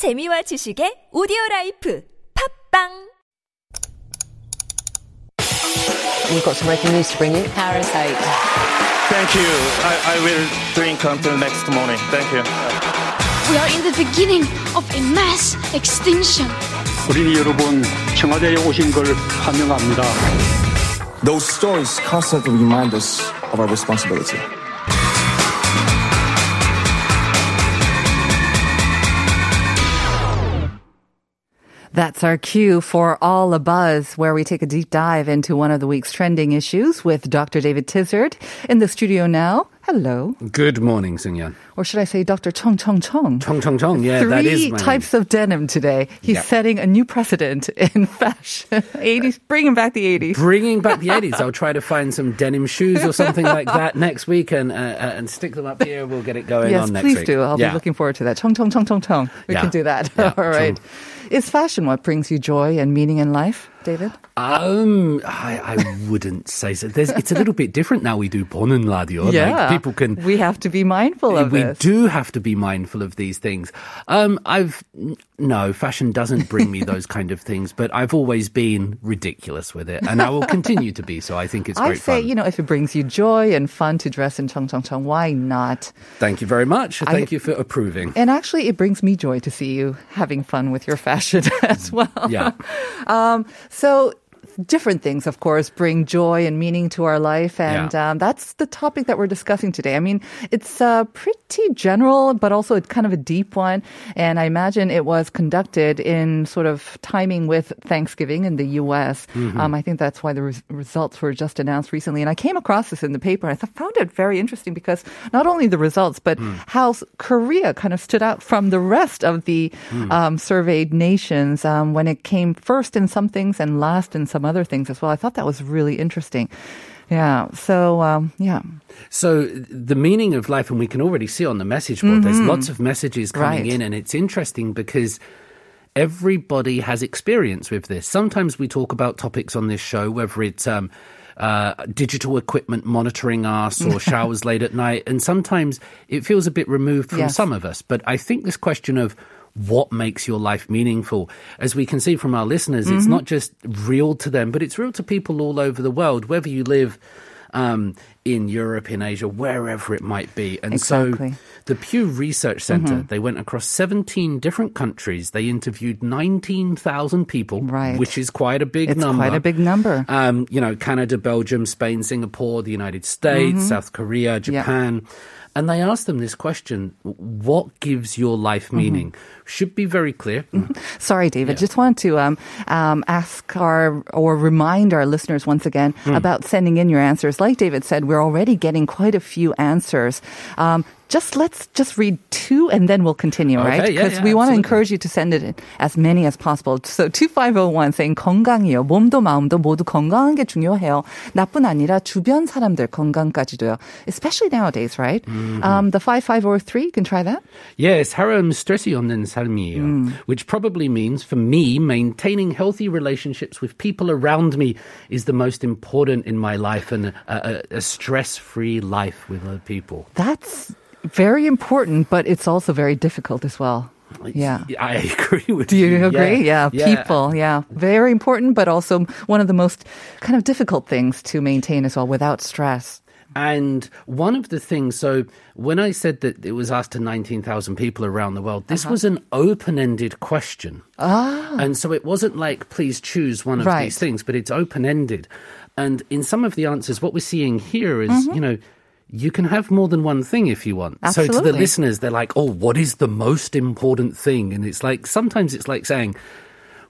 재미와 지식의 오디오라이프 팝빵! We've got some breaking news to bring you. Parasite. Thank you. I will drink until next morning. Thank you. We are in the beginning of a mass extinction. 우리 여러분, 청와대에 오신 걸 환영합니다. Those stories constantly remind us of our responsibility. That's our cue for All Abuzz, where we take a deep dive into one of the week's trending issues with Dr. David Tizard in the studio now. Hello. Good morning, Seung-yeon. Or should I say Dr. Chong Chong Chong? Chong Chong Chong, yeah, that is my types name. Of denim today. He's setting a new precedent in fashion. 80s, bringing back the 80s. Bringing back the 80s. I'll try to find some denim shoes or something like that next week and stick them up here. We'll get it going on next week. Yes, please do. I'll be looking forward to that. Chong Chong Chong Chong Chong. We can do that. All right. Is fashion what brings you joy and meaning in life, David? I wouldn't say so. It's a little bit different now. We do 보는 라디오. Yeah. Like people can. We have to be mindful of this. We do have to be mindful of these things. No, fashion doesn't bring me those kind of things, but I've always been ridiculous with it, and I will continue to be, so I think it's great fun. I say, if it brings you joy and fun to dress in Cheong Cheong Cheong, why not? Thank you very much. Thank you for approving. And actually, it brings me joy to see you having fun with your fashion as well. Yeah. So different things, of course, bring joy and meaning to our life. And that's the topic that we're discussing today. I mean, it's pretty general, but also it's kind of a deep one. And I imagine it was conducted in sort of timing with Thanksgiving in the U.S. Mm-hmm. I think that's why the results were just announced recently. And I came across this in the paper. I found it very interesting because not only the results, but how Korea kind of stood out from the rest of the surveyed nations when it came first in some things and last in some other things as well. I thought that was really interesting. Yeah. So, So the meaning of life, and we can already see on the message board, there's lots of messages coming in, and it's interesting because everybody has experience with this. Sometimes we talk about topics on this show, whether it's digital equipment monitoring us or showers late at night, and sometimes it feels a bit removed from some of us. But I think this question of what makes your life meaningful? As we can see from our listeners, it's not just real to them, but it's real to people all over the world, whether you live in Europe, in Asia, wherever it might be. And so the Pew Research Center, they went across 17 different countries. They interviewed 19,000 people, which is quite a big number. It's quite a big number. Canada, Belgium, Spain, Singapore, the United States, South Korea, Japan. Yeah. And they asked them this question, what gives your life meaning? Should be very clear. Sorry, David. Just wanted to ask or remind our listeners once again about sending in your answers. Like David said, we're already getting quite a few answers. Let's read two and then we'll continue, right? Because we want to encourage you to send it in as many as possible. So 2501 saying 건강이요. 몸도 마음도 모두 건강한 게 중요해요. 나뿐 아니라 주변 사람들 건강까지도요. Especially nowadays, right? Mm-hmm. The 5503, you can try that? Yes, 하루는 스트레스 없는 삶이에요. Which probably means, for me, maintaining healthy relationships with people around me is the most important in my life, and a stress-free life with other people. That's very important, but it's also very difficult as well. Yeah. I agree with you. Do you agree? Yeah. People. Yeah. Very important, but also one of the most kind of difficult things to maintain as well without stress. And one of the things, so when I said that it was asked to 19,000 people around the world, this was an open-ended question. And so it wasn't like, please choose one of these things, but it's open-ended. And in some of the answers, what we're seeing here is, you can have more than one thing if you want. Absolutely. So to the listeners, they're like, oh, what is the most important thing? And it's like, sometimes it's like saying,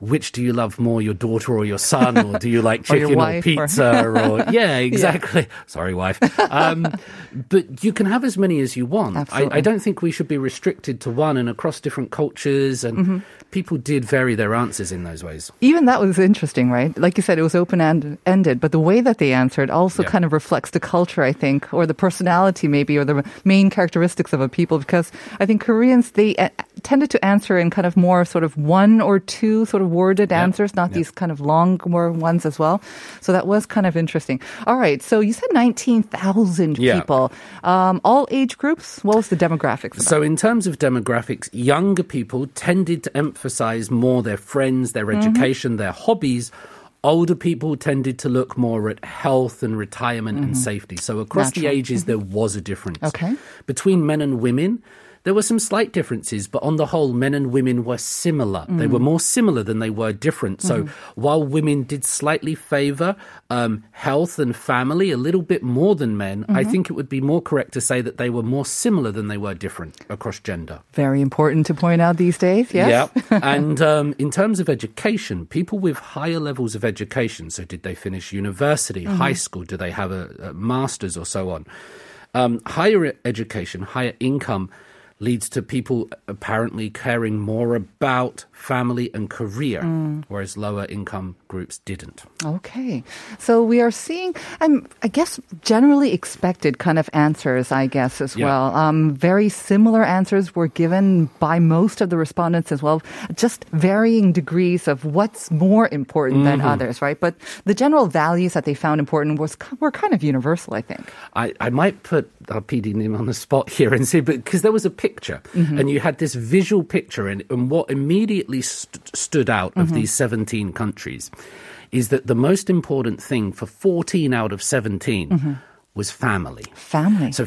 which do you love more, your daughter or your son? Or do you like chicken or pizza? Yeah, exactly. Yeah. Sorry, wife. But you can have as many as you want. I don't think we should be restricted to one, and across different cultures. And people did vary their answers in those ways. Even that was interesting, right? Like you said, it was open-ended. But the way that they answered also kind of reflects the culture, I think, or the personality maybe, or the main characteristics of a people. Because I think Koreans, they tended to answer in kind of more sort of one or two sort of worded answers, not these kind of long ones as well. So that was kind of interesting. All right. So you said 19,000 people. All age groups? What was the demographics about? So in terms of demographics, younger people tended to emphasize more their friends, their education, their hobbies. Older people tended to look more at health and retirement and safety. So across the ages, there was a difference. Okay. Between men and women, there were some slight differences, but on the whole, men and women were similar. They were more similar than they were different. So while women did slightly favor health and family a little bit more than men, I think it would be more correct to say that they were more similar than they were different across gender. Very important to point out these days, yes? Yeah. And in terms of education, people with higher levels of education, so did they finish university, high school, do they have a master's or so on? Higher education, higher income, leads to people apparently caring more about family and career, whereas lower income groups didn't. Okay. So we are seeing, I guess, generally expected kind of answers, I guess, as well. Very similar answers were given by most of the respondents as well, just varying degrees of what's more important than others, right? But the general values that they found important were kind of universal, I think. I might put our PD Nim on the spot here and see, because there was a picture, and you had this visual picture, and what immediately stood out of these 17 countries is that the most important thing for 14 out of 17 was family. Family. So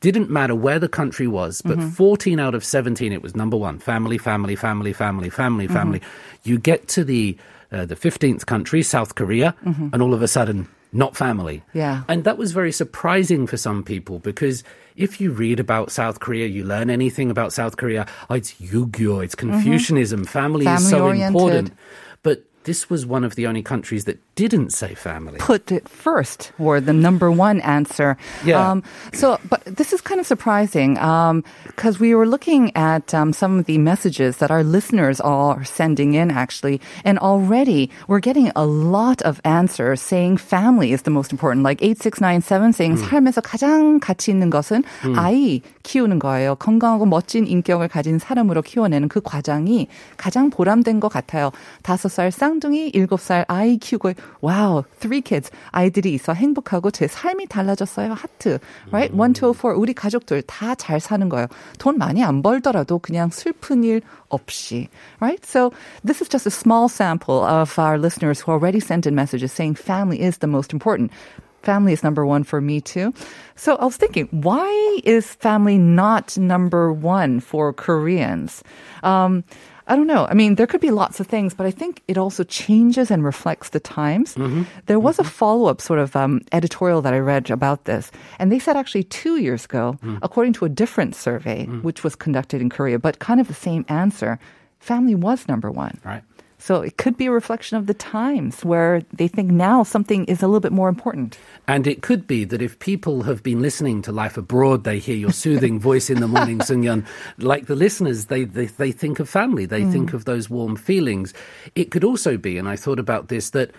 didn't matter where the country was, but 14 out of 17, it was number one, family, family, family, family, family, family. You get to the 15th country, South Korea, and all of a sudden, not family. Yeah. And that was very surprising for some people, because if you read about South Korea, you learn anything about South Korea, it's Yu-Gi-Oh, it's Confucianism, family is so important. But this was one of the only countries that didn't say family. Put it first, or the number one answer. Yeah. But this is kind of surprising, because we were looking at some of the messages that our listeners are sending in, actually, and already we're getting a lot of answers saying family is the most important. Like 8697 saying 삶에서 가장 가치 있는 것은 아이 키우는 거예요. 건강하고 멋진 인격을 가진 사람으로 키워내는 그 과정이 가장 보람된 것 같아요. 5살 쌍둥이, 7살 아이 키우고 Wow, 3 kids. 아이들이 있어 행복하고 제 삶이 달라졌어요. 하트. Right? 1204. 우리 가족들 다 잘 사는 거예요. 돈 많이 안 벌더라도 그냥 슬픈 일 없이. Right? So this is just a small sample of our listeners who already sent in messages saying family is the most important. Family is number one for me too. So I was thinking, why is family not number one for Koreans? I don't know. I mean, there could be lots of things, but I think it also changes and reflects the times. There was a follow-up sort of editorial that I read about this. And they said actually 2 years ago, according to a different survey, which was conducted in Korea, but kind of the same answer, family was number one. Right. So it could be a reflection of the times where they think now something is a little bit more important. And it could be that if people have been listening to Life Abroad, they hear your soothing voice in the morning, Seungyeon. Like the listeners, they think of family. They think of those warm feelings. It could also be, and I thought about this, that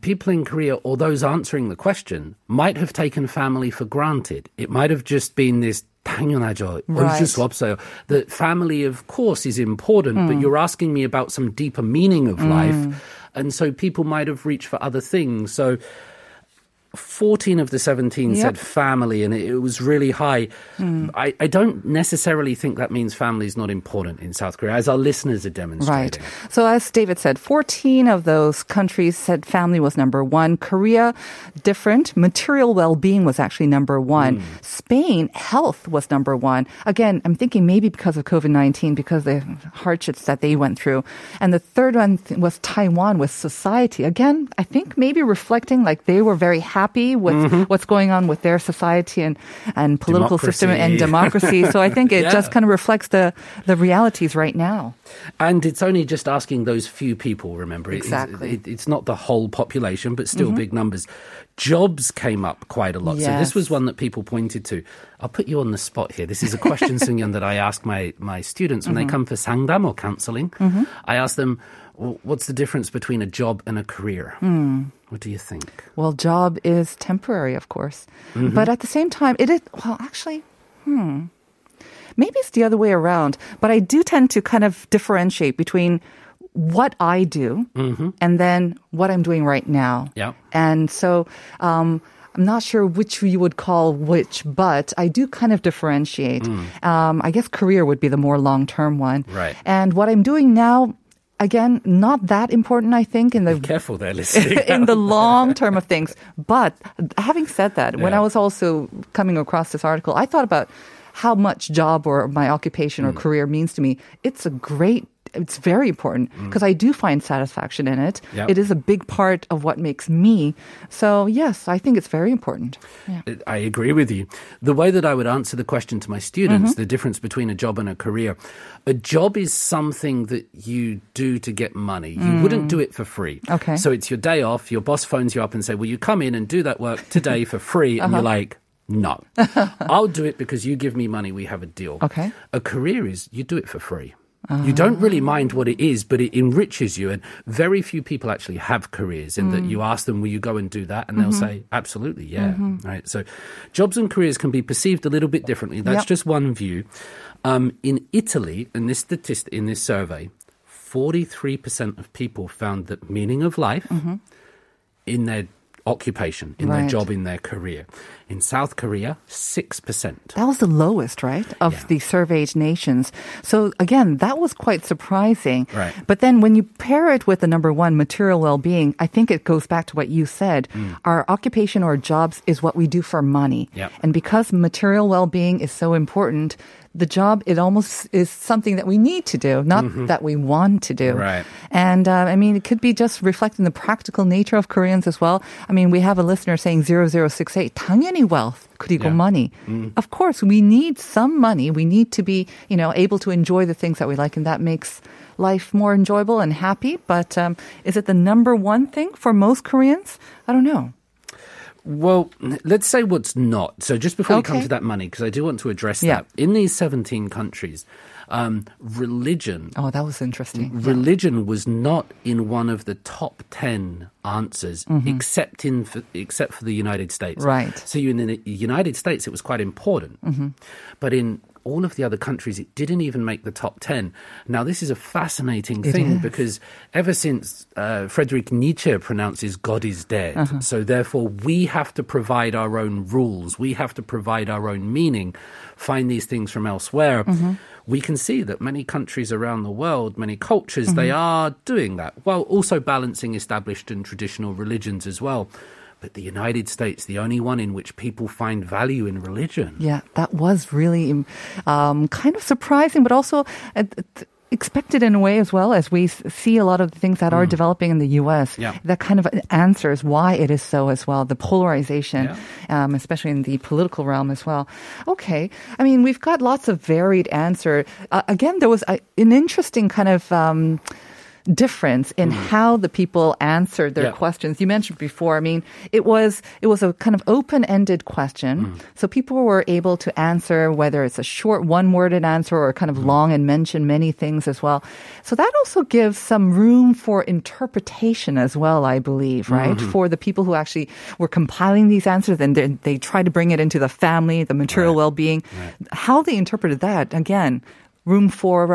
people in Korea or those answering the question might have taken family for granted. It might have just been this 당연하죠. Right. The family, of course, is important, but you're asking me about some deeper meaning of life. And so people might have reached for other things. So 14 of the 17 said family, and it was really high. I don't necessarily think that means family is not important in South Korea, as our listeners are demonstrating. Right. So as David said, 14 of those countries said family was number one. Korea, different. Material well-being was actually number one. Spain, health was number one. Again, I'm thinking maybe because of COVID-19, because the hardships that they went through. And the third one was Taiwan, with society. Again, I think maybe reflecting like they were very happy with what's going on with their society and political system and democracy. So I think it just kind of reflects the realities right now. And it's only just asking those few people, remember. Exactly. It's not the whole population, but still big numbers. Jobs came up quite a lot. Yes. So this was one that people pointed to. I'll put you on the spot here. This is a question, Seungyeon, that I ask my students when they come for sangdam or counseling. I ask them, well, what's the difference between a job and a career? What do you think? Well, job is temporary, of course. But at the same time, it is, well, actually, maybe it's the other way around. But I do tend to kind of differentiate between what I do and then what I'm doing right now. Yeah. And so I'm not sure which you would call which, but I do kind of differentiate. I guess career would be the more long-term one. Right. And what I'm doing now, again, not that important, I think, in the careful there, listening in the long term of things. But having said that, when I was also coming across this article, I thought about how much job or my occupation or career means to me. It's very important because I do find satisfaction in it. Yep. It is a big part of what makes me. So, yes, I think it's very important. Yeah. I agree with you. The way that I would answer the question to my students, the difference between a job and a career, a job is something that you do to get money. You wouldn't do it for free. Okay. So it's your day off. Your boss phones you up and say, will you come in and do that work today for free? And you're like, no, I'll do it because you give me money. We have a deal. Okay. A career is you do it for free. You don't really mind what it is, but it enriches you. And very few people actually have careers in that you ask them, will you go and do that? And they'll say, absolutely, yeah. Right. So jobs and careers can be perceived a little bit differently. That's just one view. In Italy, in this survey, 43% of people found that meaning of life in their occupation, in their job, in their career. In South Korea, 6%. That was the lowest, right, of the surveyed nations. So, again, that was quite surprising. Right. But then when you pair it with the number one, material well-being, I think it goes back to what you said. Our occupation or jobs is what we do for money. Yep. And because material well-being is so important, the job, it almost is something that we need to do, not that we want to do. Right. And, I mean, it could be just reflecting the practical nature of Koreans as well. I mean, we have a listener saying 0068, 당연히 wealth, 그리고 money. Of course, we need some money. We need to be, you know, able to enjoy the things that we like, and that makes life more enjoyable and happy. But is it the number one thing for most Koreans? I don't know. Well, let's say what's not. So just before we come to that money, because I do want to address that. In these 17 countries, religion... Oh, that was interesting. Religion was not in one of the top 10 answers, except for the United States. Right. So in the United States, it was quite important. But in all of the other countries, it didn't even make the top 10. Now, this is a fascinating thing because ever since Friedrich Nietzsche pronounces God is dead, so therefore we have to provide our own rules, we have to provide our own meaning, find these things from elsewhere. We can see that many countries around the world, many cultures, they are doing that, while also balancing established and traditional religions as well. But the United States, the only one in which people find value in religion. Yeah, that was really kind of surprising, but also expected in a way as well, as we see a lot of the things that are developing in the U.S. Yeah. That kind of answers why it is so as well, the polarization, especially in the political realm as well. Okay. I mean, we've got lots of varied answers. Again, there was an interesting kind of... difference in how the people answered their questions. You mentioned before, I mean, it was a kind of open-ended question. So people were able to answer whether it's a short one-worded answer or kind of long and mention many things as well. So that also gives some room for interpretation as well, I believe, right? For the people who actually were compiling these answers and they tried to bring it into the family, the material well-being. How they interpreted that, again, room for...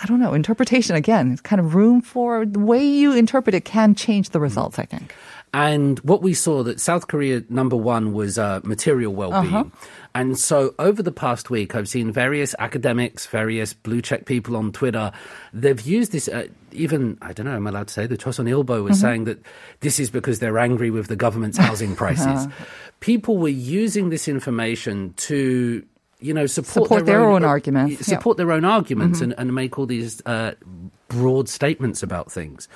I don't know, interpretation, again, it's kind of room for the way you interpret it can change the results, I think. And what we saw that South Korea, number one, was material well-being. And so over the past week, I've seen various academics, various blue-check people on Twitter. They've used this, even, I don't know, I'm allowed to say, the Choson Ilbo was saying that this is because they're angry with the government's housing prices. People were using this information to... you know, support their own arguments. Support their own arguments and make all these broad statements about things.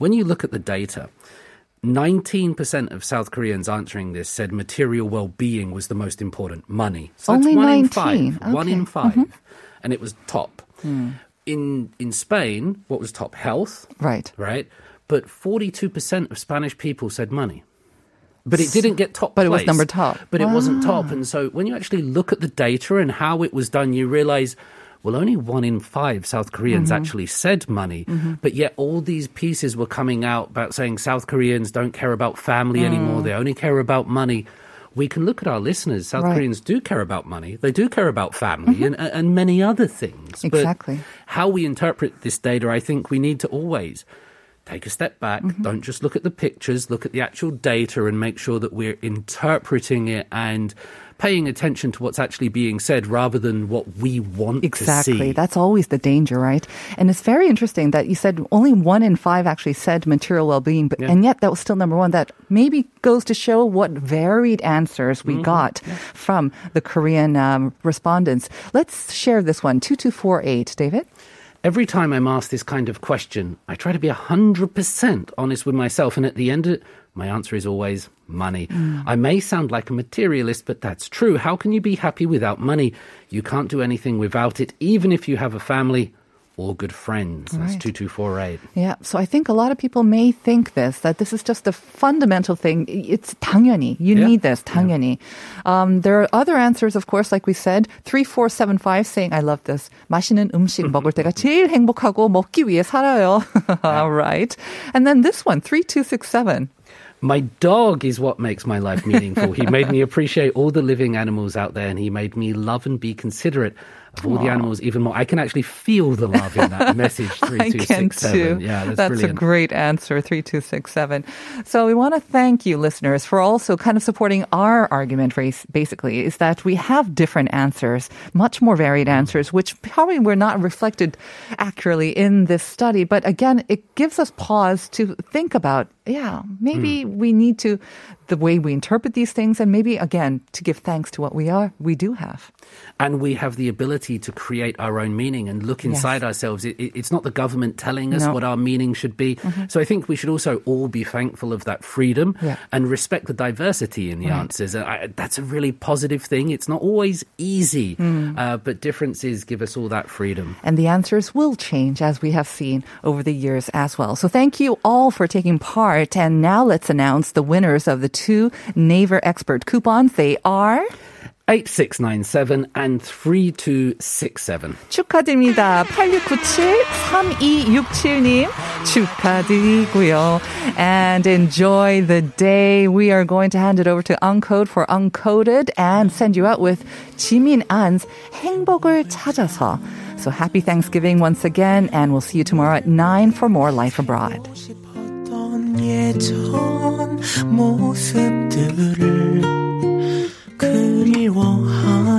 When you look at the data, 19% of South Koreans answering this said material well-being was the most important, money. So only that's one 19. In five. Okay. One in five. And it was top. In Spain, what was top? Health. Right. Right. But 42% of Spanish people said money. But it didn't get top place. But it was number top. But it wasn't top. And so when you actually look at the data and how it was done, you realize, well, only 1 in 5 South Koreans actually said money. But yet all these pieces were coming out about saying South Koreans don't care about family anymore. They only care about money. we can look at our listeners. South Koreans do care about money. They do care about family and many other things. Exactly. But how we interpret this data, I think we need to always take a step back. Don't just look at the pictures. Look at the actual data and make sure that we're interpreting it and paying attention to what's actually being said rather than what we want to see. Exactly. That's always the danger, right? And it's very interesting that you said only 1 in 5 actually said material well-being, but, and yet that was still number one. That maybe goes to show what varied answers we got from the Korean respondents. Let's share this one, 2248. David? Every time I'm asked this kind of question, I try to be 100% honest with myself, and at the end of it, my answer is always money. I may sound like a materialist, but that's true. How can you be happy without money? You can't do anything without it, even if you have a family or good friends. That's 2248. Yeah, so I think a lot of people may think this, that this is just a fundamental thing. It's 당연히. You need this, 당연히. Yeah. There are other answers, of course, like we said. 3475 saying, I love this. 맛있는 음식 먹을 때가 제일 행복하고 먹기 위해 살아요. All right. And then this one, 3267. My dog is what makes my life meaningful. He made me appreciate all the living animals out there, and he made me love and be considerate of all the animals even more. I can actually feel the love in that message, 3267. I can too. Yeah, that's brilliant. A great answer, 3267. So we want to thank you, listeners, for also kind of supporting our argument, basically, is that we have different answers, much more varied answers, which probably were not reflected accurately in this study. But again, it gives us pause to think about, maybe we need to, the way we interpret these things, and maybe, again, to give thanks to what we do have. And we have the ability to create our own meaning and look inside ourselves. It's not the government telling us what our meaning should be. So I think we should also all be thankful of that freedom and respect the diversity in the answers. That's a really positive thing. It's not always easy, but differences give us all that freedom. And the answers will change, as we have seen over the years as well. So thank you all for taking part. And now let's announce the winners of the 2 Naver Expert coupons. They are 8697 and 3267. 축하드립니다. 8697-3267님 축하드리고요. And enjoy the day. We are going to hand it over to Uncode for Uncoded and send you out with Jimin An's 행복을 찾아서. So happy Thanksgiving once again, and we'll see you tomorrow at 9 for more Life Abroad. 예전 모습들을 그리워하는